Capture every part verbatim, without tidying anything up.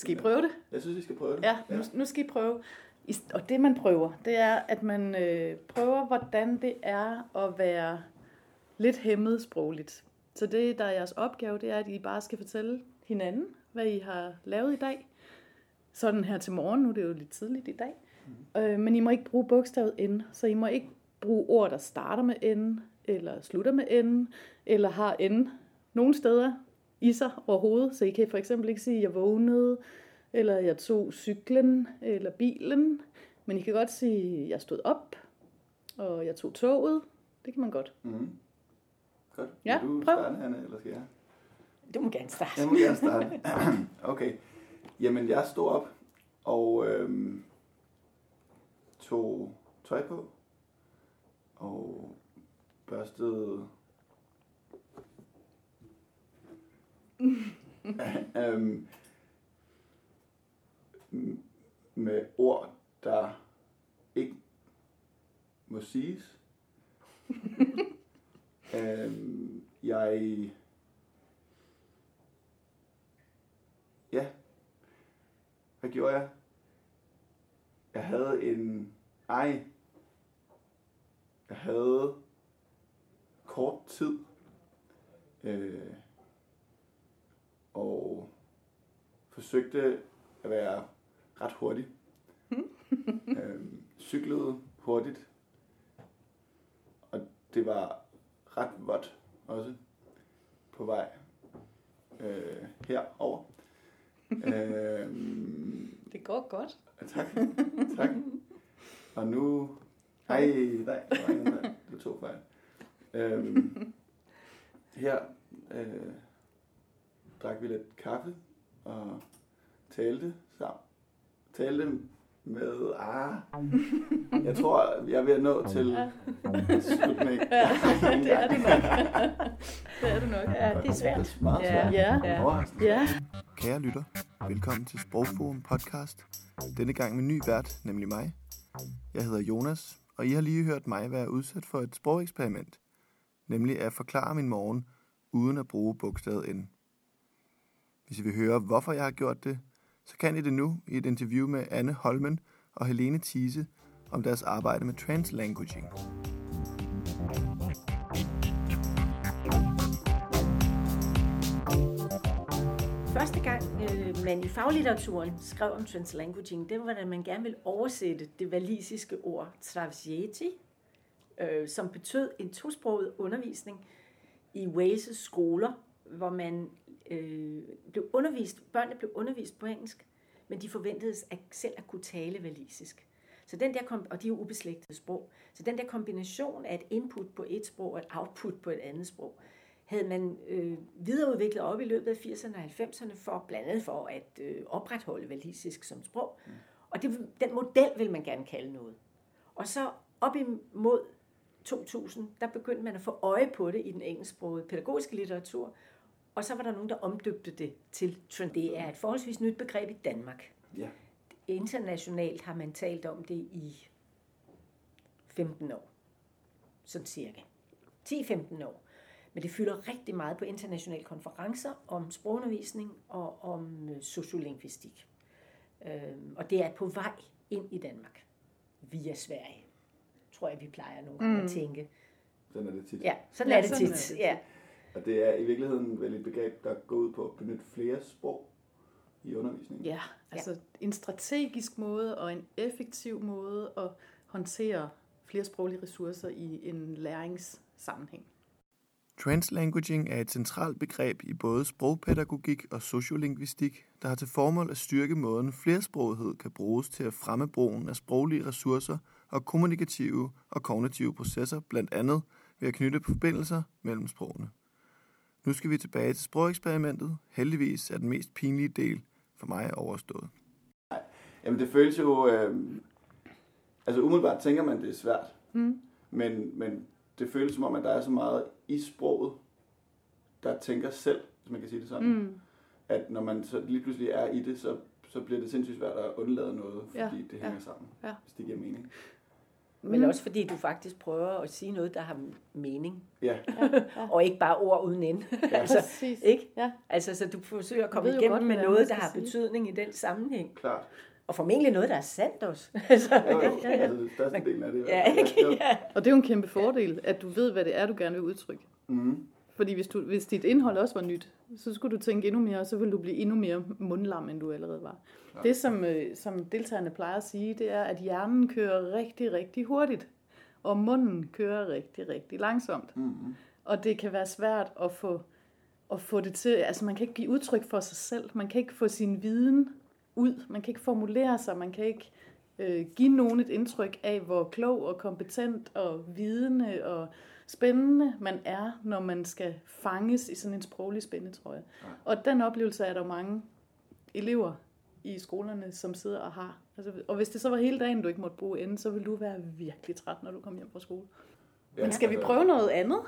Skal I prøve det? Jeg synes, I skal prøve det. Ja, nu, nu skal I prøve. Og det, man prøver, det er, at man øh, prøver, hvordan det er at være lidt hæmmet sprogligt. Så det, der er jeres opgave, det er, at I bare skal fortælle hinanden, hvad I har lavet i dag. Sådan her til morgen, nu er det jo lidt tidligt i dag. Mm. Øh, men I må ikke bruge bogstavet N, så I må ikke bruge ord, der starter med N, eller slutter med N, eller har N nogle steder i sig overhovedet. Så I kan for eksempel ikke sige, at jeg vågnede, eller jeg tog cyklen, eller bilen. Men I kan godt sige, at jeg stod op, og jeg tog toget. Det kan man godt. Mm. Godt. Ja, vil du prøv. Starte, Hanne, eller skal jeg? Du må gerne starte. Jeg må gerne starte. Okay. Jamen, jeg stod op og øhm, tog tøj på, og børstede... øhm, med ord, der ikke må siges. øhm, jeg... Ja. Hvad gjorde jeg? Jeg havde en... Ej. Jeg havde kort tid. Øh, og forsøgte at være ret hurtig. øhm, cyklede hurtigt. Og det var ret vådt også. På vej øh, herover. øhm, det går godt. Tak, tak. Og nu... Ej, nej, nej, du tog fejl. Øhm, her øh, drak vi lidt kaffe og talte sammen. Talte med... Ah, jeg tror, jeg er ved at nå til slutningen. Ja, det er det nok. Det er det nok. Ja, det er svært. Det er meget svært. Ja, ja. ja. Kære lytter, velkommen til Sprogforum podcast. Denne gang med ny vært, nemlig mig. Jeg hedder Jonas, og I har lige hørt mig være udsat for et sprogeksperiment, nemlig at forklare min morgen uden at bruge bogstavet N. Hvis I vil høre, hvorfor jeg har gjort det, så kan I det nu i et interview med Anne Holmen og Hélène Thiese om deres arbejde med translanguaging. Første gang øh, man i faglitteraturen skrev om translanguaging, det var, hvordan man gerne ville oversætte det walisiske ord travsieti, øh, som betød en tosproget undervisning i Wales' skoler, hvor man øh, blev undervist, børnene blev undervist på engelsk, men de forventedes at selv at kunne tale walisisk. Så den der kom, og de er jo ubeslægtede sprog, så den der kombination af et input på et sprog og et output på et andet sprog, havde man øh, videreudviklet op i løbet af firserne og halvfemserne, for, blandt andet for at øh, opretholde walisisk som sprog. Mm. Og det, den model vil man gerne kalde noget. Og så op imod to tusind, der begyndte man at få øje på det i den engelsksprogede pædagogiske litteratur, og så var der nogen, der omdøbte det til trend. Det er et forholdsvis nyt begreb i Danmark. Yeah. Internationalt har man talt om det i femten år, sådan cirka. ti til femten år. Men det fylder rigtig meget på internationale konferencer om sprogundervisning og om sociolingvistik. Og det er på vej ind i Danmark via Sverige, tror jeg, vi plejer nogle gange mm. at tænke. Sådan er det tit. Ja, sådan, ja, er, det sådan tit. er det tit. Ja. Og det er i virkeligheden vel et begreb, der går ud på at benytte flere sprog i undervisningen. Ja, altså ja. En strategisk måde og en effektiv måde at håndtere flersproglige ressourcer i en læringssammenhæng. Translanguaging er et centralt begreb i både sprogpædagogik og sociolingvistik, der har til formål at styrke måden flersproghed kan bruges til at fremme brugen af sproglige ressourcer og kommunikative og kognitive processer, blandt andet ved at knytte forbindelser mellem sprogene. Nu skal vi tilbage til sprogeksperimentet. Heldigvis er den mest pinlige del for mig overstået. Nej, jamen det føles jo... Øh, altså umiddelbart tænker man, det er svært, mm. men... men det føles som om, at der er så meget i sproget, der tænker selv, hvis man kan sige det sådan. Mm. At når man så lige pludselig er i det, så, så bliver det sindssygt svært at undlade noget, fordi ja, det hænger ja, sammen, ja. Hvis det giver mening. Mm. Men også fordi du faktisk prøver at sige noget, der har mening. Ja. Og ikke bare ord uden ende. Ja. altså, Præcis. Ikke? Ja. Altså, så du forsøger at komme igennem godt, med noget, der har sige. betydning i den sammenhæng. Klart. Og formentlig noget, der er sandt også. altså, ja, jo, ja, ja. Altså, det største delen af det. Ja, ja. Ja. Og det er jo en kæmpe fordel, at du ved, hvad det er, du gerne vil udtrykke. Mm. Fordi hvis, du, hvis dit indhold også var nyt, så skulle du tænke endnu mere, og så ville du blive endnu mere mundlam, end du allerede var. Ja. Det, som, øh, som deltagerne plejer at sige, det er, at hjernen kører rigtig, rigtig hurtigt, og munden kører rigtig, rigtig langsomt. Mm-hmm. Og det kan være svært at få, at få det til, altså man kan ikke give udtryk for sig selv, man kan ikke få sin viden ud, man kan ikke formulere sig, man kan ikke øh, give nogen et indtryk af, hvor klog og kompetent og vidende og spændende man er, når man skal fanges i sådan en sproglig spændetrøje. Ja. Og den oplevelse er der mange elever i skolerne, som sidder og har. Altså, og hvis det så var hele dagen, du ikke måtte bruge enden, så ville du være virkelig træt, når du kom hjem fra skole. Ja, men skal altså, vi prøve noget andet?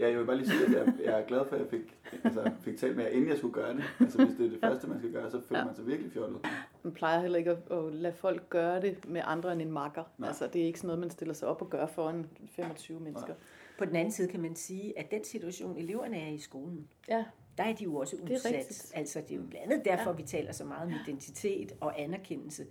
Ja, jeg vil bare lige sige, at jeg, jeg er glad for, at jeg fik, altså, fik talt med jer, inden jeg skulle gøre det. Altså, hvis det er det første, man skal gøre, så føler ja. man sig virkelig fjollet. Man plejer heller ikke at, at lade folk gøre det med andre end en makker. Nej. Altså, det er ikke sådan noget, man stiller sig op og gør foran femogtyve mennesker. Nej. På den anden side kan man sige, at den situation, eleverne er i skolen, ja. der er de jo også udsat. Det altså, det er jo blandt andet derfor, ja. vi taler så meget om identitet og anerkendelse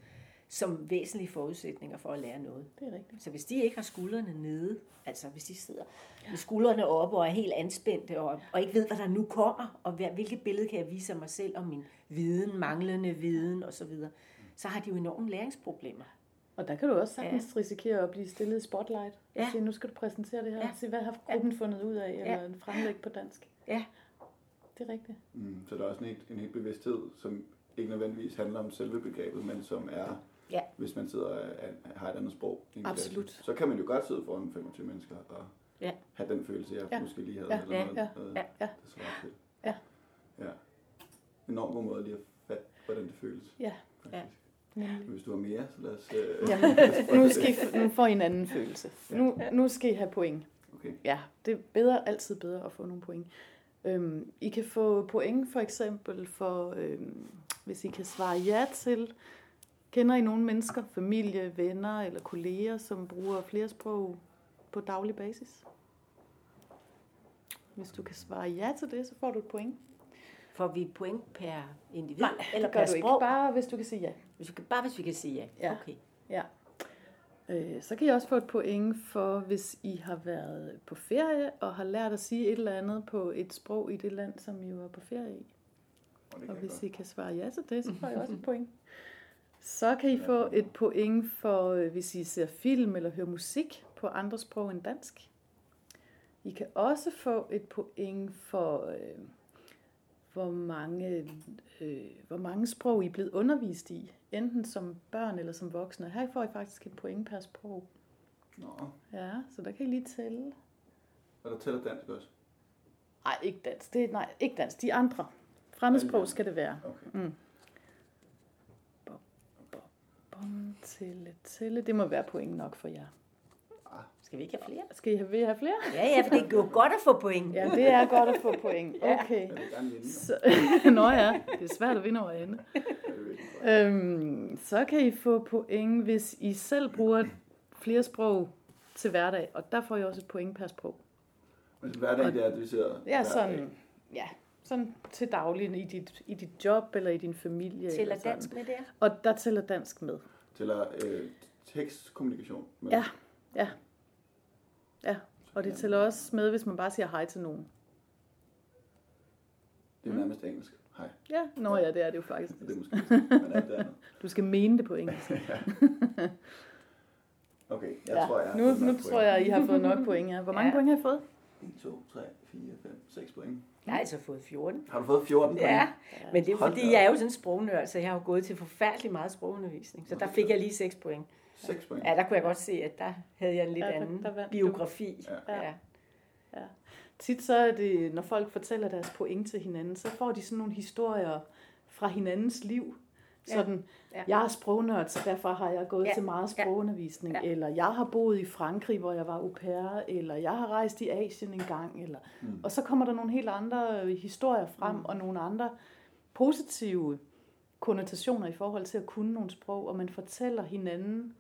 som væsentlige forudsætninger for at lære noget. Det er rigtigt. Så hvis de ikke har skuldrene nede, altså hvis de sidder ja. med skuldrene oppe og er helt anspændte og, og ikke ved, hvad der nu kommer, og hvilket billede kan jeg vise af mig selv om min viden, manglende viden osv., så har de jo enorme læringsproblemer. Og der kan du også sagtens ja. risikere at blive stillet i spotlight. Ja. Og sige, nu skal du præsentere det her. Ja. Se, hvad har gruppen ja. fundet ud af? Eller ja. en fremlæg på dansk. Ja. Det er rigtigt. Mm, så der er også en, en helt bevidsthed, som ikke nødvendigvis handler om selve begrebet, men som er, ja. hvis man sidder og har et andet sprog. Absolut. Klasse, så kan man jo godt sidde foran femogtyve mennesker og ja. have den følelse, jeg ja. måske lige havde. Ja. Eller ja. noget, ja. noget ja. Ja. det svarer til. Ja. ja. Enormt god måde lige at fatte, hvordan det føles. Ja. Faktisk. Ja. Ja. Hvis du har mere, så lad os... Øh, Jamen, nu, skal I, nu får I en anden følelse. Ja. Nu, nu skal I have point. Okay. Ja, det er bedre, altid bedre at få nogle point. Øhm, I kan få point for eksempel for, øhm, hvis I kan svare ja til, kender I nogle mennesker, familie, venner eller kolleger, som bruger flere sprog på daglig basis? Hvis du kan svare ja til det, så får du et point. Får vi point per individ? Nej, eller per sprog? Ikke. Bare hvis du kan sige ja. Hvis vi, bare hvis vi kan sige ja. ja. Okay. Ja. Øh, så kan I også få et point for, hvis I har været på ferie og har lært at sige et eller andet på et sprog i det land, som I var på ferie i. Og, og hvis I kan svare ja til det, så får I også et point. Så kan I få et point for, hvis I ser film eller hører musik på andre sprog end dansk. I kan også få et point for... Øh, Hvor mange, øh, hvor mange sprog I er blevet undervist i, enten som børn eller som voksne. Her får I faktisk et point per sprog. Nå. Ja, så der kan I lige tælle. Og der tæller dansk også? Nej, ikke dansk. Det er, nej, ikke dansk. De andre. Fremmedsprog skal det være. Okay. Mm. Bom, bom, bom, tælle, tælle. Det må være point nok for jer. Skal vi ikke have flere? Skal I have, have flere? Ja, ja, for det er jo godt at få point. Ja, det er godt at få point. Okay. Så, nå ja, det er svært at vinde over ende. Øhm, så kan I få point, hvis I selv bruger flere sprog til hverdag, og der får I også et point per sprog. Men hverdag, det er, at vi sidder ja, sådan, ja, sådan til daglig i dit, i dit job eller i din familie. Tæller dansk med det? Og der tæller dansk med. Tæller øh, tekstkommunikation med? Ja, ja. Ja, og det tæller også med, hvis man bare siger hej til nogen. Det er jo nærmest engelsk. Hej. Ja, nå ja, det er det jo faktisk. Det er måske, men er det du skal mene det på engelsk. Okay, jeg ja. tror, jeg Nu, nu tror jeg, I har fået nok point. Ja. Hvor mange ja. point har I fået? en, to, tre, fire, fem, seks point. Jeg har altså fået fjorten. Har du fået fjorten point? Ja, men det er fordi, jeg er jo sådan en sprognørd, så jeg har jo gået til forfærdelig meget sprogundervisning. Så der fik jeg lige seks point. seks point. Ja, der kunne jeg godt se, at der havde jeg en lidt ja, anden biografi. Ja. Ja. Ja. Tit så er det, når folk fortæller deres point til hinanden, så får de sådan nogle historier fra hinandens liv. Sådan, ja. Ja. jeg er sprognørd, så derfor har jeg gået ja. til meget sprogundervisning. Ja. Ja. Eller jeg har boet i Frankrig, hvor jeg var au pair. Eller jeg har rejst i Asien en gang. Eller... Mm. Og så kommer der nogle helt andre historier frem, mm. og nogle andre positive konnotationer i forhold til at kunne nogle sprog. Og man fortæller hinanden...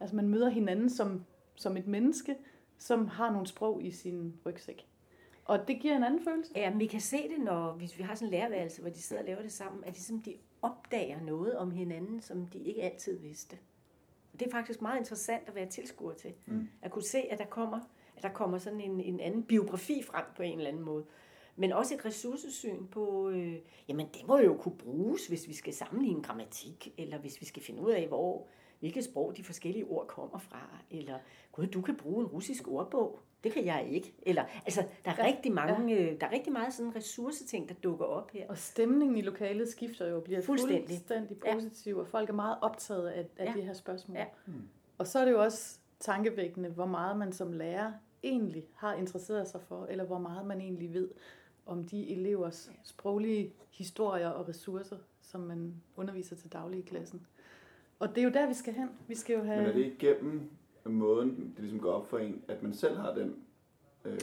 Altså man møder hinanden som som et menneske, som har nogle sprog i sin rygsæk. Og det giver en anden følelse. Ja, men vi kan se det, når hvis vi har sådan en lærerværelse, hvor de sidder og laver det sammen, at de, de opdager noget om hinanden, som de ikke altid vidste. Og det er faktisk meget interessant at være tilskuer til. Mm. At kunne se, at der kommer, at der kommer sådan en, en anden biografi frem på en eller anden måde. Men også et ressourcesyn på, øh, jamen det må jo kunne bruges, hvis vi skal sammenligne grammatik, eller hvis vi skal finde ud af, hvor, hvilket sprog de forskellige ord kommer fra, eller gud, du kan bruge en russisk ordbog, det kan jeg ikke. Eller, altså, der er, ja, rigtig mange, ja. der er rigtig meget sådan ressourceting, der dukker op her. Og stemningen i lokalet skifter jo, bliver fuldstændig, fuldstændig positiv, ja. og folk er meget optaget af, af ja. de her spørgsmål. Ja. Hmm. Og så er det jo også tankevækkende, hvor meget man som lærer egentlig har interesseret sig for, eller hvor meget man egentlig ved om de elevers sproglige historier og ressourcer, som man underviser til daglig i klassen. Og det er jo der, vi skal hen. Vi skal jo have... Men er det igennem måden, det ligesom går op for en, at man selv har den... Øh,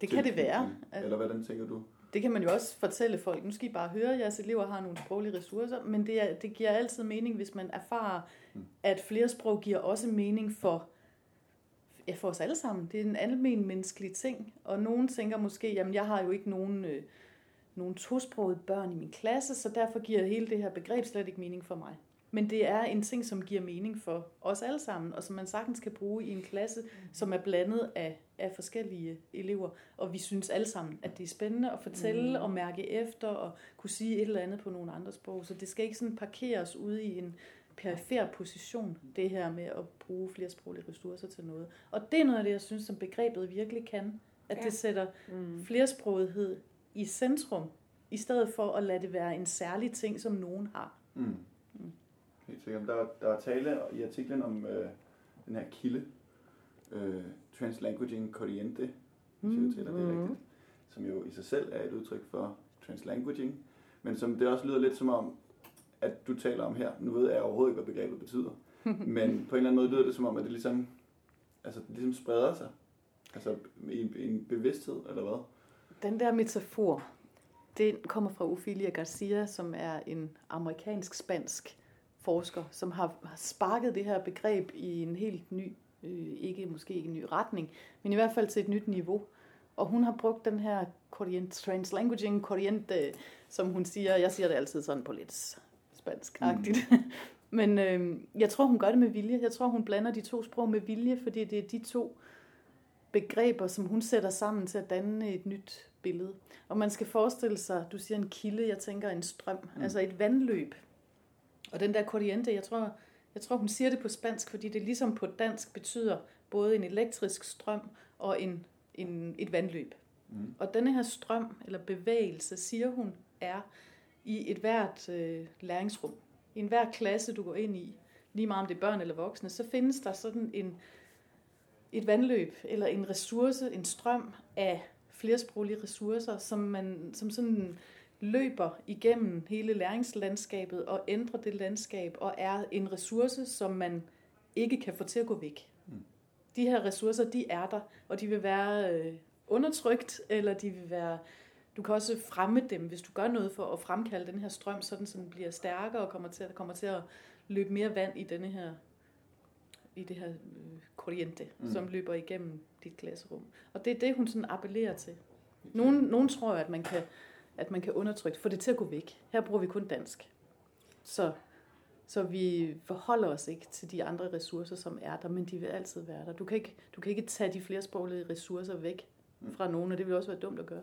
det kan det være. Eller hvordan tænker du? Det kan man jo også fortælle folk. Nu skal I bare høre, at jeres elever har nogle sproglige ressourcer, men det, er, det giver altid mening, hvis man erfarer, hmm. at flere sprog giver også mening for... Ja, for os alle sammen. Det er en almen menneskelig ting. Og nogen tænker måske, jamen jeg har jo ikke nogen, øh, nogen tosprogede børn i min klasse, så derfor giver hele det her begreb slet ikke mening for mig. Men det er en ting, som giver mening for os alle sammen, og som man sagtens kan bruge i en klasse, som er blandet af, af forskellige elever. Og vi synes alle sammen, at det er spændende at fortælle og mærke efter og kunne sige et eller andet på nogle andre sprog. Så det skal ikke sådan parkeres ude i en perifer position, det her med at bruge flere sproglige ressourcer til noget. Og det er noget af det, jeg synes, som begrebet virkelig kan, at ja. det sætter mm. flersproghed i centrum, i stedet for at lade det være en særlig ting, som nogen har. Mm. Mm. Helt sikkert. Der, der er tale i artiklen om øh, den her kilde, øh, Translanguaging Corriente, hvis mm. jeg taler det rigtigt, som jo i sig selv er et udtryk for translanguaging, men som det også lyder lidt som om, at du taler om her. Nu ved jeg overhovedet ikke, hvad begrebet betyder. Men på en eller anden måde lyder det som om, at det ligesom, altså, det ligesom spreder sig. Altså i en bevidsthed, eller hvad? Den der metafor, den kommer fra Ofelia García, som er en amerikansk-spansk forsker, som har sparket det her begreb i en helt ny, øh, ikke måske ikke en ny retning, men i hvert fald til et nyt niveau. Og hun har brugt den her translanguaging corriente, som hun siger, jeg siger det altid sådan på lidt... spansk-agtigt. Mm. Men øh, jeg tror, hun gør det med vilje. Jeg tror, hun blander de to sprog med vilje, fordi det er de to begreber, som hun sætter sammen til at danne et nyt billede. Og man skal forestille sig, du siger en kilde, jeg tænker en strøm, mm. altså et vandløb. Og den der corriente, jeg tror, jeg tror, hun siger det på spansk, fordi det ligesom på dansk betyder både en elektrisk strøm og en, en, et vandløb. Mm. Og denne her strøm, eller bevægelse, siger hun, er... i et hvert øh, læringsrum, i enhver klasse, du går ind i, lige meget om det er børn eller voksne, så findes der sådan en, et vandløb eller en ressource, en strøm af flersproglige ressourcer, som, man, som sådan løber igennem hele læringslandskabet og ændrer det landskab og er en ressource, som man ikke kan få til at gå væk. Mm. De her ressourcer, de er der, og de vil være øh, undertrykt, eller de vil være... Du kan også fremme dem, hvis du gør noget for at fremkalde den her strøm, sådan så den bliver stærkere og kommer til at, kommer til at løbe mere vand i denne her, i det her corriente, mm. som løber igennem dit klasserum. Og det er det, hun sådan appellerer til. Nogen, nogen tror, at man kan, at man kan undertrykke, få det til at gå væk. Her bruger vi kun dansk. Så, så vi forholder os ikke til de andre ressourcer, som er der, men de vil altid være der. Du kan ikke, du kan ikke tage de flersproglige ressourcer væk fra nogen, og det vil også være dumt at gøre.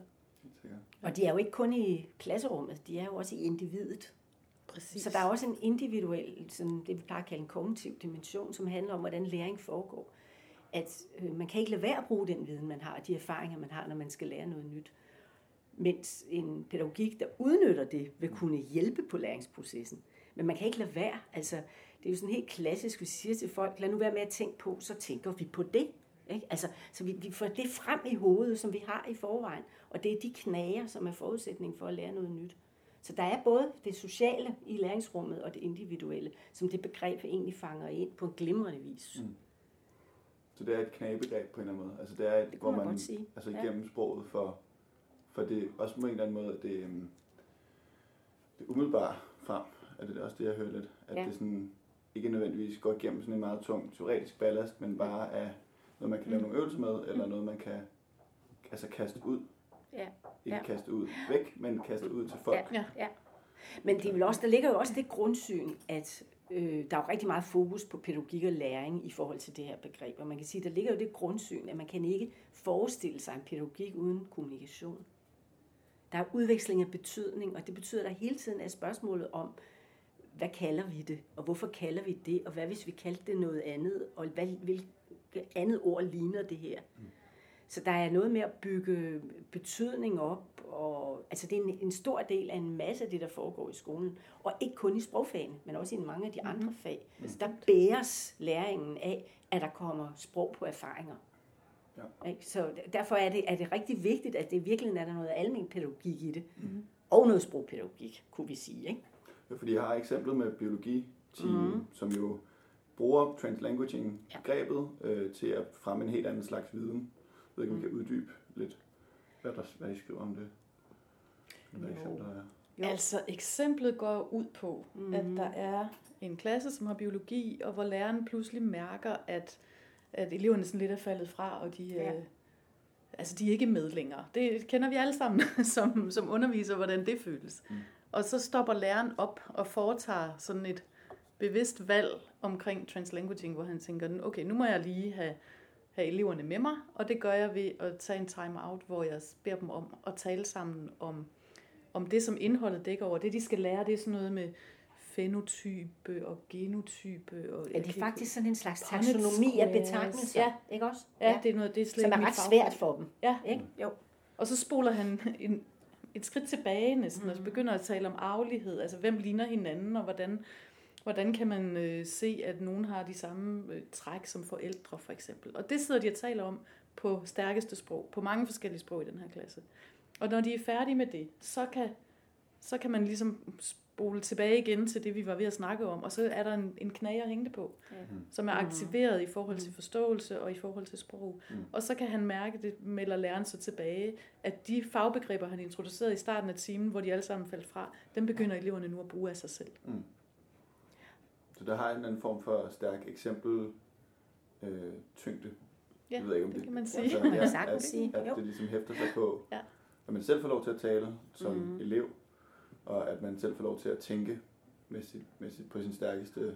Og de er jo ikke kun i klasserummet, de er jo også i individet. Præcis. Så der er også en individuel, sådan det vi plejer at kalde en kognitiv dimension, som handler om, hvordan læring foregår. At øh, man kan ikke lade være at bruge den viden, man har, og de erfaringer, man har, når man skal lære noget nyt. Mens en pædagogik, der udnytter det, vil kunne hjælpe på læringsprocessen. Men man kan ikke lade være. Altså, det er jo sådan helt klassisk, vi siger til folk, lad nu være med at tænke på, så tænker vi på det. Ikke? Altså, så vi, vi får det frem i hovedet, som vi har i forvejen, og det er de knager, som er forudsætning for at lære noget nyt. Så der er både det sociale i læringsrummet og det individuelle, som det begreb egentlig fanger ind på en glimrende vis. Mm. Så det er et knagebegreb på en eller anden måde. Altså det er et, det hvor man, man altså igennem ja. sproget for for det også på en eller anden måde det det umiddelbare frem. Er det også det jeg hører lidt, at ja. det sådan ikke nødvendigvis går igennem sådan en meget tung teoretisk ballast, men bare af noget man kan lave mm. nogle øvelser med, eller noget man kan altså kaste ud. Ja. Ikke ja. kaste ud væk, men kaste ud til folk. Ja. Ja. Men det er vel også, der ligger jo også det grundsyn, at øh, der er jo rigtig meget fokus på pædagogik og læring i forhold til det her begreb. Og man kan sige, der ligger jo det grundsyn, at man kan ikke forestille sig en pædagogik uden kommunikation. Der er udveksling af betydning, og det betyder, at der hele tiden er spørgsmålet om, hvad kalder vi det, og hvorfor kalder vi det, og hvad hvis vi kaldte det noget andet, og hvad, hvilket andet ord ligner det her. Mm. Så der er noget med at bygge betydning op, og altså det er en, en stor del af en masse af det, der foregår i skolen, og ikke kun i sprogfagene, men også i mange af de mm-hmm. andre fag. Altså, der bæres læringen af, at der kommer sprog på erfaringer. Ja. Så derfor er det, er det rigtig vigtigt, at det virkelig er der noget almen pædagogik i det, mm-hmm. og noget sprogpædagogik, kunne vi sige, ikke? Ja, fordi jeg har eksemplet med biologiteam, mm-hmm. som jo bruger translanguaging-grebet ja. øh, til at fremme en helt anden slags viden. Jeg ved ikke, om vi kan uddybe lidt, hvad, der, hvad I skriver om det. Hvad eksempler er. Jo. Altså eksemplet går ud på, mm. at der er en klasse, som har biologi, og hvor læreren pludselig mærker, at, at eleverne sådan lidt er faldet fra, og de, ja. øh, altså, de er ikke med længere. Det kender vi alle sammen, som, som underviser, hvordan det føles. Mm. Og så stopper læreren op og foretager sådan et bevidst valg omkring translanguaging, hvor han tænker, okay, nu må jeg lige have... have eleverne med mig, og det gør jeg ved at tage en time-out, hvor jeg beder dem om at tale sammen om, om det, som indholdet dækker over. Det, de skal lære, det er sådan noget med fænotype og genotype. Og, ja, det er faktisk sådan en slags taksonomi af betegnelser, ja, ikke også? Ja, ja, det er noget, det er slet som er ret svært for dem. Ja, ikke? Jo. Og så spoler han en, et skridt tilbage næsten, mm-hmm. og begynder at tale om arvelighed, altså hvem ligner hinanden, og hvordan... Hvordan kan man øh, se, at nogen har de samme øh, træk som forældre, for eksempel? Og det sidder de og taler om på stærkeste sprog, på mange forskellige sprog i den her klasse. Og når de er færdige med det, så kan, så kan man ligesom spole tilbage igen til det, vi var ved at snakke om. Og så er der en, en knage at hænge det på, ja. som er aktiveret i forhold til forståelse og i forhold til sprog. Ja. Og så kan han mærke, det melder læreren så tilbage, at de fagbegreber, han introducerede i starten af timen, hvor de alle sammen faldt fra, dem begynder eleverne nu at bruge af sig selv. Ja. Så der har en eller anden form for stærk eksempel øh, tyngde. Ja, jeg ved ikke, om det, det kan man sige. Altså, ja, man kan sagtens at, sige. At, at det ligesom hæfter sig på, ja. at man selv får lov til at tale som mm-hmm. elev, og at man selv får lov til at tænke med sit, med sit, på sin stærkeste,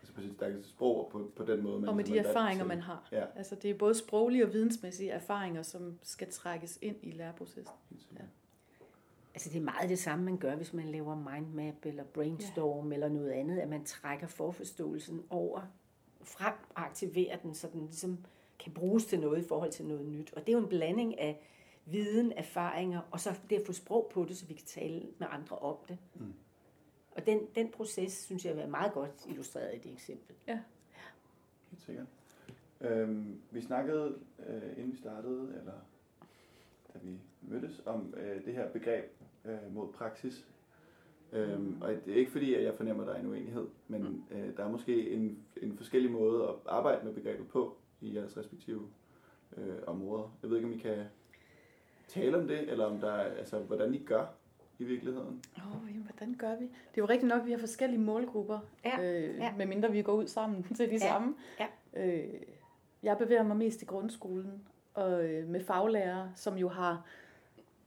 altså på sit stærkeste sprog, og på, på den måde, man... Og med de erfaringer, man har. Ja. Altså, det er både sproglige og vidensmæssige erfaringer, som skal trækkes ind i læreprocessen. Ja. Altså det er meget det samme, man gør, hvis man laver mindmap eller brainstorm ja. eller noget andet, at man trækker forforståelsen over, frem og aktiverer den, så den ligesom kan bruges til noget i forhold til noget nyt. Og det er jo en blanding af viden, erfaringer, og så det at få sprog på det, så vi kan tale med andre om det. Mm. Og den, den proces, synes jeg, er meget godt illustreret i det eksempel. Ja, helt sikkert. Øhm, vi snakkede, øh, inden vi startede, eller da vi mødtes, om øh, det her begreb øh, mod praksis. Øhm, mm. Og det er ikke fordi, at jeg fornemmer, at der er en uenighed, men mm. øh, der er måske en, en forskellig måde at arbejde med begrebet på i jeres respektive øh, områder. Jeg ved ikke, om I kan tale om det, eller om der er, altså, hvordan I gør i virkeligheden. Åh, oh, hvordan gør vi? Det er jo rigtigt nok, at vi har forskellige målgrupper, ja. Øh, ja. medmindre vi går ud sammen til de ja. samme. Ja. Øh, jeg bevæger mig mest i grundskolen, og med faglærere, som jo har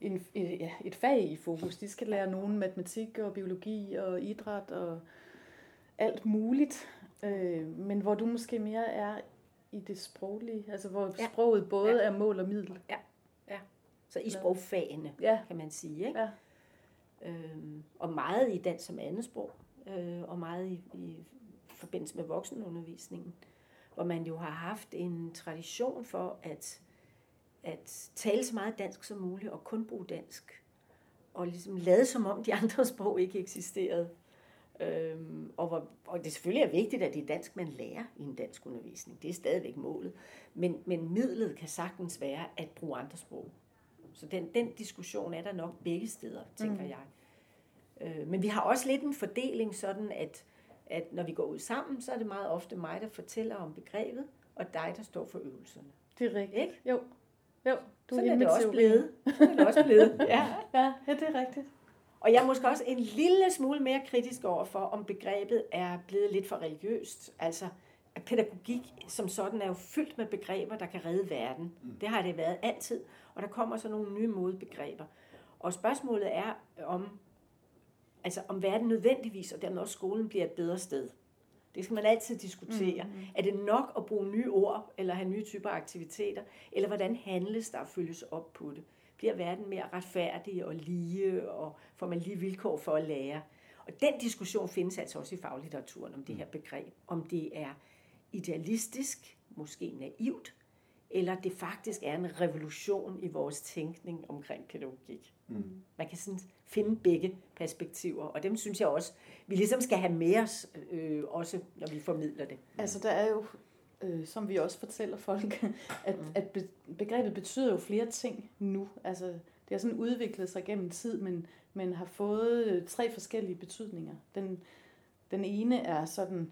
en, et, ja, et fag i fokus. De skal lære nogen matematik og biologi og idræt og alt muligt. Øh, men hvor du måske mere er i det sproglige, altså hvor ja. sproget både ja. er mål og middel. Ja, ja. Så i sprogfagene, ja. kan man sige. Ikke? Ja. Øhm, og meget i dansk som andet sprog, øh, og meget i, i forbindelse med voksenundervisningen, hvor man jo har haft en tradition for, at at tale så meget dansk som muligt, og kun bruge dansk, og ligesom lade som om de andre sprog ikke eksisterede. Øhm, og, hvor, og det selvfølgelig er vigtigt, at det er dansk, man lærer i en dansk undervisning. Det er stadigvæk målet. Men, men midlet kan sagtens være at bruge andre sprog. Så den, den diskussion er der nok begge steder, tænker mm. jeg. Øh, men vi har også lidt en fordeling sådan, at, at når vi går ud sammen, så er det meget ofte mig, der fortæller om begrebet, og dig, der står for øvelserne. Det er rigtigt. Ikke? Jo. Jo, du sådan er det også blevet. Sådan er det også blevet. Ja. Ja, ja, det er rigtigt. Og jeg er måske også en lille smule mere kritisk over for, om begrebet er blevet lidt for religiøst. Altså, at pædagogik som sådan er jo fyldt med begreber, der kan redde verden. Det har det været altid, og der kommer så nogle nye modebegreber. Og spørgsmålet er, om, altså om verden nødvendigvis, og dermed også skolen, bliver et bedre sted. Det skal man altid diskutere. Mm-hmm. Er det nok at bruge nye ord, eller have nye typer aktiviteter, eller hvordan handles der og følges op på det? Bliver verden mere retfærdig og lige, og får man lige vilkår for at lære? Og den diskussion findes altså også i faglitteraturen om det her begreb. Om det er idealistisk, måske naivt, eller det faktisk er en revolution i vores tænkning omkring pædagogik. Mm. Man kan sådan finde begge perspektiver, og dem synes jeg også, vi ligesom skal have med os, øh, også når vi formidler det. Altså der er jo, øh, som vi også fortæller folk, at, at begrebet betyder jo flere ting nu. Altså det har sådan udviklet sig gennem tid, men, men har fået tre forskellige betydninger. Den, den ene er sådan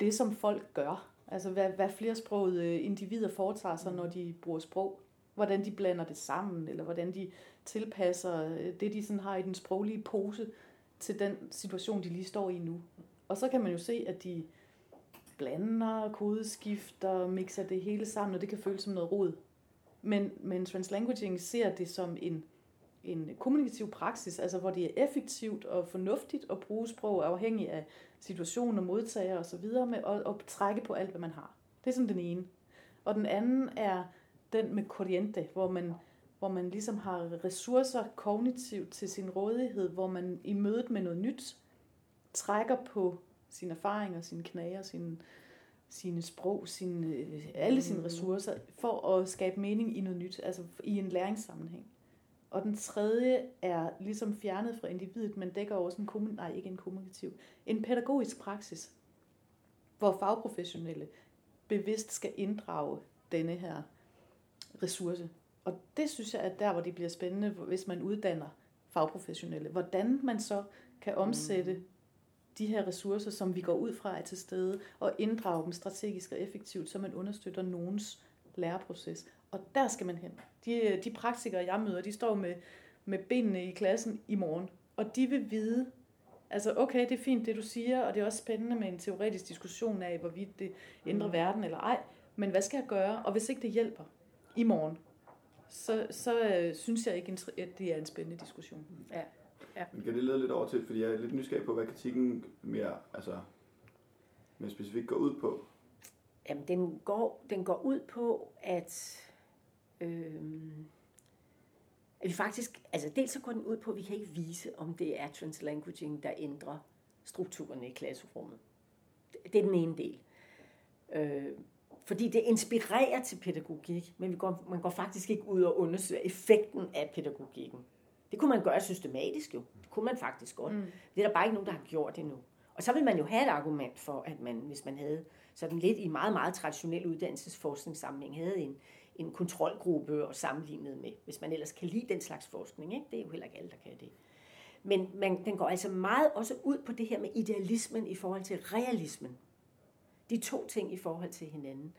det, som folk gør. Altså, hvad, hvad flersprogede individer foretager sig, når de bruger sprog. Hvordan de blander det sammen, eller hvordan de tilpasser det, de sådan har i den sproglige pose, til den situation, de lige står i nu. Og så kan man jo se, at de blander, kodeskifter, mixer det hele sammen, og det kan føles som noget rod. Men, men translanguaging ser det som en, en kommunikativ praksis, altså hvor det er effektivt og fornuftigt at bruge sprog, afhængig af situationen og modtager og så videre, med at, at trække på alt, hvad man har. Det er sådan den ene. Og den anden er den med corriente, hvor man, hvor man ligesom har ressourcer kognitivt til sin rådighed, hvor man i mødet med noget nyt trækker på sine erfaringer, sine knager, sine, sine sprog, sine, alle sine ressourcer, for at skabe mening i noget nyt, altså i en læringssammenhæng. Og den tredje er ligesom fjernet fra individet, men dækker også en, kommun- nej, ikke en kommunikativ, en pædagogisk praksis, hvor fagprofessionelle bevidst skal inddrage denne her ressource. Og det synes jeg er der, hvor det bliver spændende, hvis man uddanner fagprofessionelle. Hvordan man så kan omsætte mm. de her ressourcer, som vi går ud fra er til stede, og inddrage dem strategisk og effektivt, så man understøtter nogens læreproces. Og der skal man hen. De, de praktikere, jeg møder, de står med, med benene i klassen i morgen. Og de vil vide, altså okay, det er fint det du siger, og det er også spændende med en teoretisk diskussion af, hvorvidt det ændrer mm. verden eller ej. Men hvad skal jeg gøre? Og hvis ikke det hjælper i morgen, så, så øh, synes jeg ikke, at det er en spændende diskussion. Ja. Ja. Men kan det lede lidt over til, fordi jeg er lidt nysgerrig på, hvad kritikken mere, altså, mere specifikt går ud på? Jamen, den går, den går ud på, at Øhm, vi faktisk, altså dels så går den ud på, at vi kan ikke vise, om det er translanguaging, der ændrer strukturerne i klasserummet. Det er den ene del. Øh, fordi det inspirerer til pædagogik, men vi går, man går faktisk ikke ud og undersøger effekten af pædagogikken. Det kunne man gøre systematisk jo. Det kunne man faktisk godt. Mm. Det er der bare ikke nogen, der har gjort endnu. Og så vil man jo have et argument for, at man, hvis man havde sådan lidt i meget, meget traditionel uddannelsesforskningssammenhæng, havde en en kontrolgruppe og sammenlignet med, hvis man ellers kan lide den slags forskning. Ikke? Det er jo heller ikke alle, der kan det. Men man, den går altså meget også ud på det her med idealismen i forhold til realismen. De to ting i forhold til hinanden.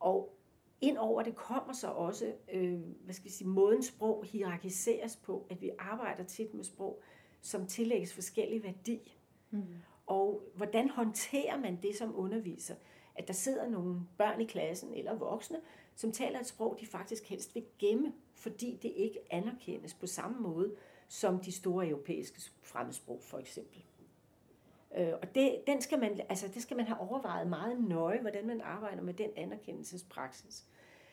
Og indover det kommer så også, øh, hvad skal vi sige, måden sprog hierarkiseres på, at vi arbejder tit med sprog, som tillægges forskellige værdi. Mm. Og hvordan håndterer man det som underviser? At der sidder nogle børn i klassen eller voksne, som taler et sprog, de faktisk helst vil gemme, fordi det ikke anerkendes på samme måde som de store europæiske fremmedsprog, for eksempel. Og det, den skal man, altså det skal man have overvejet meget nøje, hvordan man arbejder med den anerkendelsespraksis.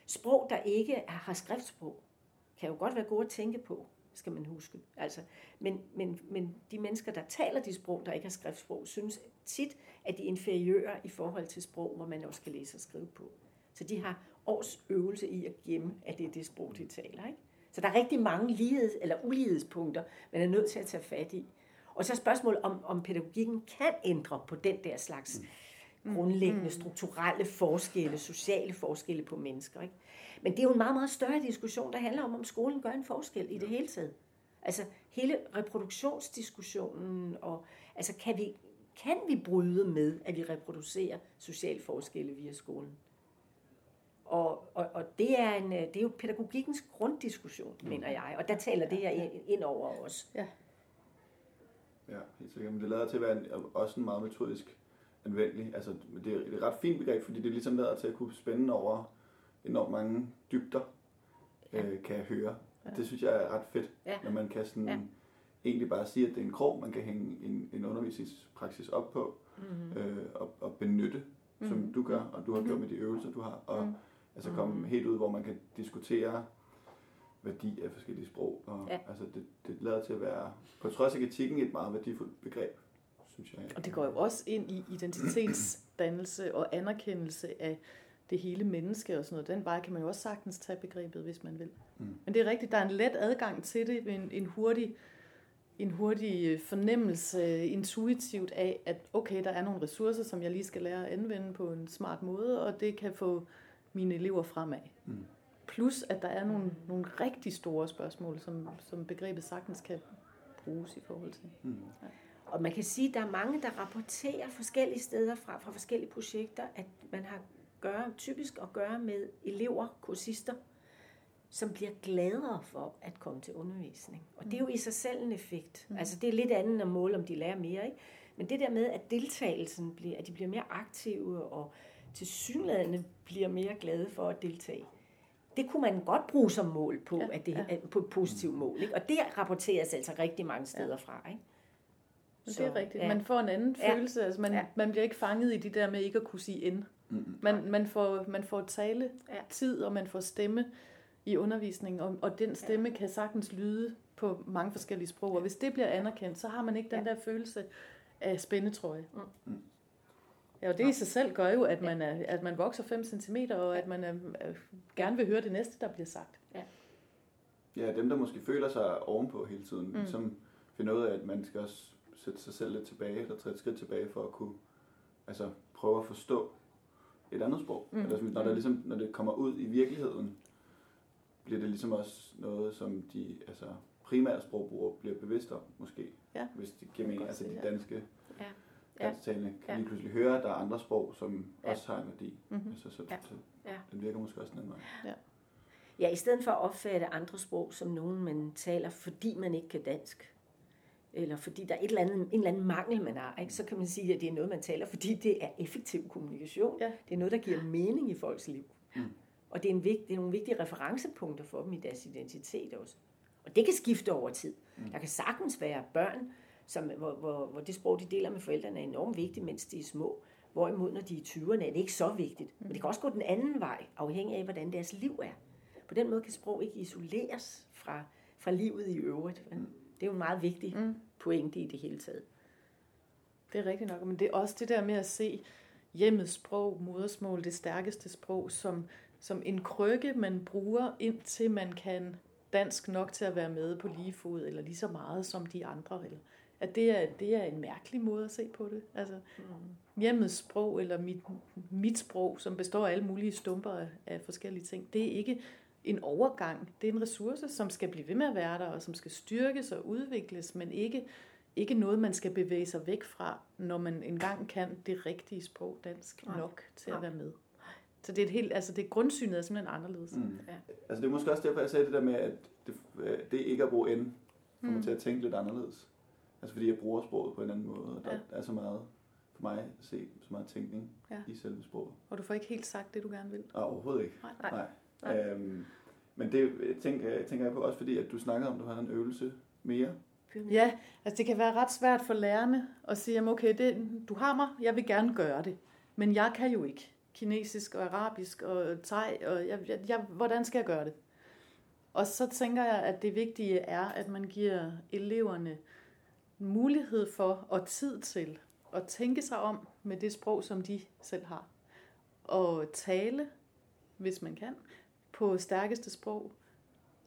Sprog, der ikke har skriftsprog, kan jo godt være gode at tænke på, skal man huske. Altså, men, men, men de mennesker, der taler de sprog, der ikke har skriftsprog, synes tit, at de er inferiører i forhold til sprog, hvor man også kan læse og skrive på. Så de har års øvelse i at gemme, at det er det sprog, de taler. Ikke? Så der er rigtig mange ligheds- eller ulighedspunkter, man er nødt til at tage fat i. Og så er spørgsmålet, om, om pædagogikken kan ændre på den der slags mm. grundlæggende, strukturelle forskelle, sociale forskelle på mennesker. Ikke? Men det er jo en meget, meget større diskussion, der handler om, om skolen gør en forskel i det hele taget. Altså hele reproduktionsdiskussionen, og altså kan vi, kan vi bryde med, at vi reproducerer sociale forskelle via skolen? Og, og, og det, er en, det er jo pædagogikkens grunddiskussion, mener jeg. Og der taler det her ind over os. Ja, ja helt sikkert. Men det lader til at være en, også en meget metodisk anvendelig. Altså, det er et ret fint begreb, fordi det ligesom lader til at kunne spænde over enormt mange dybder, ja. øh, kan jeg høre. Ja. Det synes jeg er ret fedt, ja. Når man kan sådan, ja. egentlig bare sige, at det er en krog, man kan hænge en, en undervisningspraksis op på, mm-hmm. øh, og, og benytte, mm-hmm. som du gør, og du har gjort med de øvelser, du har, og mm-hmm. altså komme helt ud, hvor man kan diskutere værdi af forskellige sprog, og ja. altså det, det lader til at være, på trods af kritikken, et meget værdifuldt begreb, synes jeg. Og det går jo også ind i identitetsdannelse og anerkendelse af det hele menneske og sådan noget. Den vej kan man jo også sagtens tage begrebet, hvis man vil. Mm. Men det er rigtigt, der er en let adgang til det, en, en, hurtig, en hurtig fornemmelse intuitivt af, at okay, der er nogle ressourcer, som jeg lige skal lære at anvende på en smart måde, og det kan få mine elever fremad. Mm. Plus, at der er nogle, nogle rigtig store spørgsmål, som, som begrebet sagtens kan bruges i forhold til. Mm. Ja. Og man kan sige, at der er mange, der rapporterer forskellige steder fra, fra forskellige projekter, at man har gøre, typisk at gøre med elever, kursister, som bliver gladere for at komme til undervisning. Og det er jo i sig selv en effekt. Mm. Altså det er lidt andet at måle, om de lærer mere, ikke? Men det der med, at deltagelsen bliver, at de bliver mere aktive og tilsyneladende bliver mere glade for at deltage. Det kunne man godt bruge som mål på, ja, at det ja. er på et positivt mål, ikke? Og det rapporteres altså rigtig mange steder ja. fra, ikke? Så, det er rigtigt. Ja. Man får en anden ja. følelse. Altså man, ja. man bliver ikke fanget i det der med ikke at kunne sige end. Mm-hmm. Man, man, får, man får tale ja. tid, og man får stemme i undervisningen, og, og den stemme ja. kan sagtens lyde på mange forskellige sprog. Og hvis det bliver anerkendt, så har man ikke den ja. der følelse af spændetrøje. Mm. Ja, og det ja. i sig selv gør jo, at man, er, at man vokser fem centimeter, og at man er, gerne vil høre det næste, der bliver sagt. Ja, ja, dem der måske føler sig ovenpå hele tiden, mm. som finder ud af, at man skal også sætte sig selv lidt tilbage, eller træde et skridt tilbage, for at kunne altså, prøve at forstå et andet sprog. Mm. Eller, når, der ligesom, når det kommer ud i virkeligheden, bliver det ligesom også noget, som de altså, primære sprogbrugere bliver bevidst om, måske. Ja. Hvis de giver mening, altså de danske ja. dansktalende, kan ja. lige pludselig høre, at der er andre sprog, som ja. også har en værdi. Mm-hmm. Altså, så ja. så ja. det virker måske også en anden vej. Ja. ja, i stedet for at opfatte andre sprog som nogen, man taler, fordi man ikke kan dansk, eller fordi der er et eller andet, en eller anden mangel, man har, ikke? Så kan man sige, at det er noget, man taler, fordi det er effektiv kommunikation. Ja. Det er noget, der giver mening i folks liv. Mm. Og det er, en vigt, det er nogle vigtige referencepunkter for dem i deres identitet også. Og det kan skifte over tid. Mm. Der kan sagtens være børn, som, hvor, hvor, hvor det sprog, de deler med forældrene, er enormt vigtigt, mens de er små. Hvorimod, når de er i tyverne, er det ikke så vigtigt. Men det kan også gå den anden vej, afhængig af, hvordan deres liv er. På den måde kan sprog ikke isoleres fra, fra livet i øvrigt. Mm. Det er jo en meget vigtig mm. pointe i det hele taget. Det er rigtigt nok, men det er også det der med at se hjemmets sprog, modersmål, det stærkeste sprog, som, som en krykke, man bruger, indtil man kan dansk nok til at være med på lige fod, eller lige så meget som de andre. Eller, at det er, det er en mærkelig måde at se på det. Altså, mm. hjemmets sprog, eller mit, mit sprog, som består af alle mulige stumper af forskellige ting, det er ikke en overgang, det er en ressource, som skal blive ved med at være der, og som skal styrkes og udvikles, men ikke, ikke noget, man skal bevæge sig væk fra, når man engang kan det rigtige sprog dansk nok til at være med. Så det er et helt, altså det grundsynet er simpelthen anderledes. Mm. Ja. Altså det er måske også derfor, jeg sagde det der med, at det, det ikke at bruge N, får mig mm. til at tænke lidt anderledes. Altså fordi jeg bruger sproget på en anden måde, og der ja. er så meget for mig at se, så meget tænkning ja. i selve sproget. Og du får ikke helt sagt det, du gerne vil? Nej, overhovedet ikke. Nej. Nej. Øhm, men det tænker, tænker jeg på også, fordi at du snakkede om, at du havde en øvelse mere. Ja, altså det kan være ret svært for lærerne at sige, jamen okay, det, du har mig, jeg vil gerne gøre det, men jeg kan jo ikke kinesisk og arabisk og thai, og jeg, jeg, jeg, hvordan skal jeg gøre det? Og så tænker jeg, at det vigtige er, at man giver eleverne mulighed for og tid til at tænke sig om med det sprog, som de selv har, og tale, hvis man kan, på stærkeste sprog,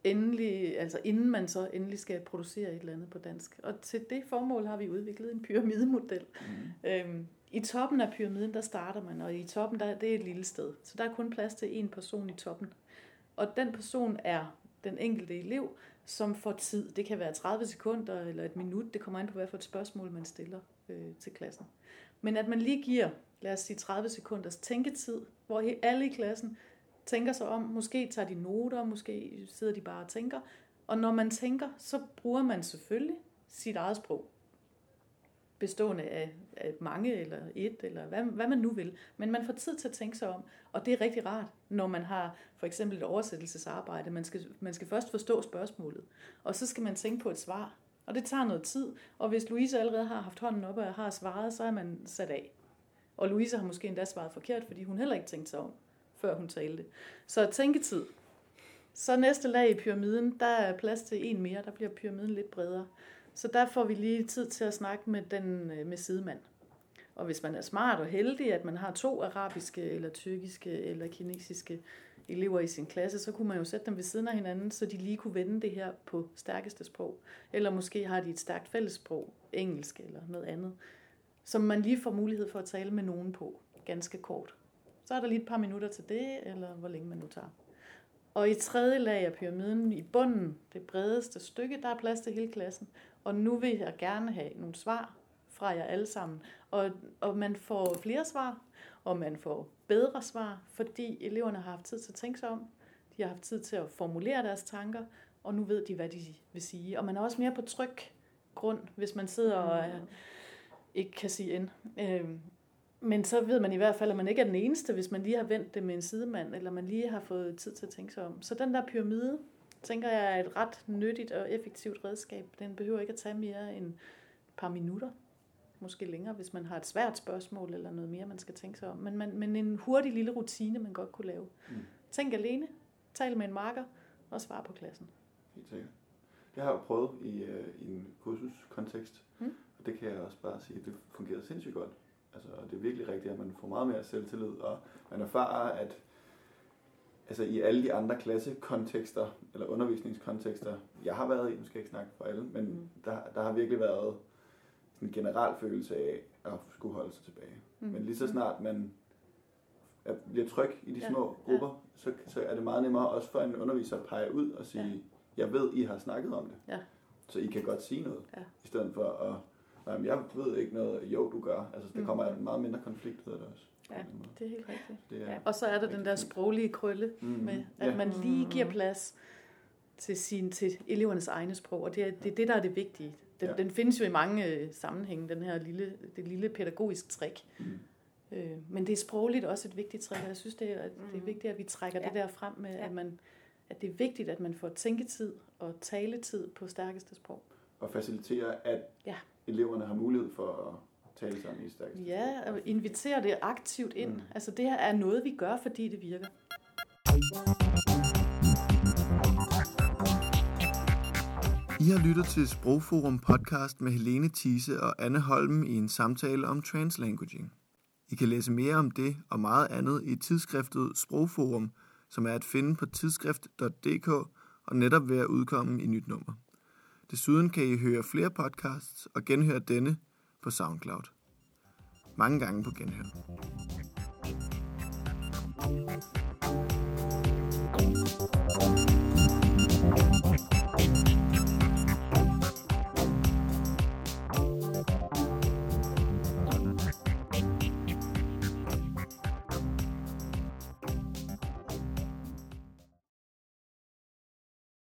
endelig, altså inden man så endelig skal producere et eller andet på dansk. Og til det formål har vi udviklet en pyramidemodel. Mm. Øhm, I toppen af pyramiden, der starter man, og i toppen, der, det er et lille sted. Så der er kun plads til én person i toppen. Og den person er den enkelte elev, som får tid. Det kan være tredive sekunder eller et minut. Det kommer an på, hvad for et spørgsmål man stiller øh, til klassen. Men at man lige giver, lad os sige tredive sekunders tænketid, hvor alle i klassen tænker sig om, måske tager de noter, måske sidder de bare og tænker. Og når man tænker, så bruger man selvfølgelig sit eget sprog. bestående af, af mange eller et, eller hvad, hvad man nu vil. Men man får tid til at tænke sig om, og det er rigtig rart, når man har for eksempel et oversættelsesarbejde. Man skal, man skal først forstå spørgsmålet, og så skal man tænke på et svar. Og det tager noget tid, og hvis Louise allerede har haft hånden op og har svaret, så er man sat af. Og Louise har måske endda svaret forkert, fordi hun heller ikke tænkte sig om, før hun talte. Så tænketid. Så næste lag i pyramiden, der er plads til en mere, der bliver pyramiden lidt bredere. Så der får vi lige tid til at snakke med, den, med sidemand. Og hvis man er smart og heldig, at man har to arabiske, eller tyrkiske, eller kinesiske elever i sin klasse, så kunne man jo sætte dem ved siden af hinanden, så de lige kunne vende det her på stærkeste sprog. Eller måske har de et stærkt fællessprog, engelsk eller noget andet, som man lige får mulighed for at tale med nogen på, ganske kort. Så er der lige et par minutter til det, eller hvor længe man nu tager. Og i tredje lag af pyramiden, i bunden, det bredeste stykke, der er plads til hele klassen. Og nu vil jeg gerne have nogle svar fra jer alle sammen. Og, og man får flere svar, og man får bedre svar, fordi eleverne har haft tid til at tænke sig om. De har haft tid til at formulere deres tanker, og nu ved de, hvad de vil sige. Og man er også mere på tryg grund, hvis man sidder og øh, ikke kan sige end. Øh, Men så ved man i hvert fald, at man ikke er den eneste, hvis man lige har vendt det med en sidemand, eller man lige har fået tid til at tænke sig om. Så den der pyramide, tænker jeg, er et ret nyttigt og effektivt redskab. Den behøver ikke at tage mere end et par minutter, måske længere, hvis man har et svært spørgsmål eller noget mere, man skal tænke sig om. Men, man, men en hurtig lille rutine, man godt kunne lave. Mm. Tænk alene, tal med en marker og svar på klassen. Helt sikkert. Jeg har jo prøvet i, i en kursuskontekst, mm. og det kan jeg også bare sige, at det fungerer sindssygt godt. Altså, det er virkelig rigtigt, at man får meget mere selvtillid, og man erfarer, at altså, i alle de andre klassekontekster, eller undervisningskontekster, jeg har været i, nu skal jeg ikke snakke for alle, men mm. der, der har virkelig været en generel følelse af at skulle holde sig tilbage. Mm. Men lige så snart man er, bliver tryg i de små ja. grupper, så, så er det meget nemmere også for en underviser at pege ud og sige, ja. jeg ved, I har snakket om det, ja. så I kan godt sige noget, ja. i stedet for at nej, jeg ved ikke noget, jo du gør. Altså, der kommer mm. en meget mindre konflikt ud af det også. Ja, det er helt rigtigt. Det er og så er der den der sproglige krølle, mm. med, at ja. man lige giver plads til, sin, til elevernes egne sprog, og det er det, er det der er det vigtige. Den, ja. den findes jo i mange sammenhænge, den her lille, det lille pædagogisk trick. Mm. Øh, men det er sprogligt også et vigtigt trick, og jeg synes, det er, det er vigtigt, at vi trækker ja. det der frem med, ja. at, man, at det er vigtigt, at man får tænketid og taletid på stærkeste sprog. Og facilitere, at ja. eleverne har mulighed for at tale sammen i stærkeste. Ja, og invitere det aktivt ind. Mm. Altså det her er noget, vi gør, fordi det virker. I har lyttet til Sprogforum podcast med Hélène Thiese og Anne Holmen i en samtale om translanguaging. I kan læse mere om det og meget andet i tidsskriftet Sprogforum, som er at finde på tidsskrift punktum d k og netop ved at udkomme i nyt nummer. Desuden kan I høre flere podcasts og genhøre denne på SoundCloud. Mange gange på genhør.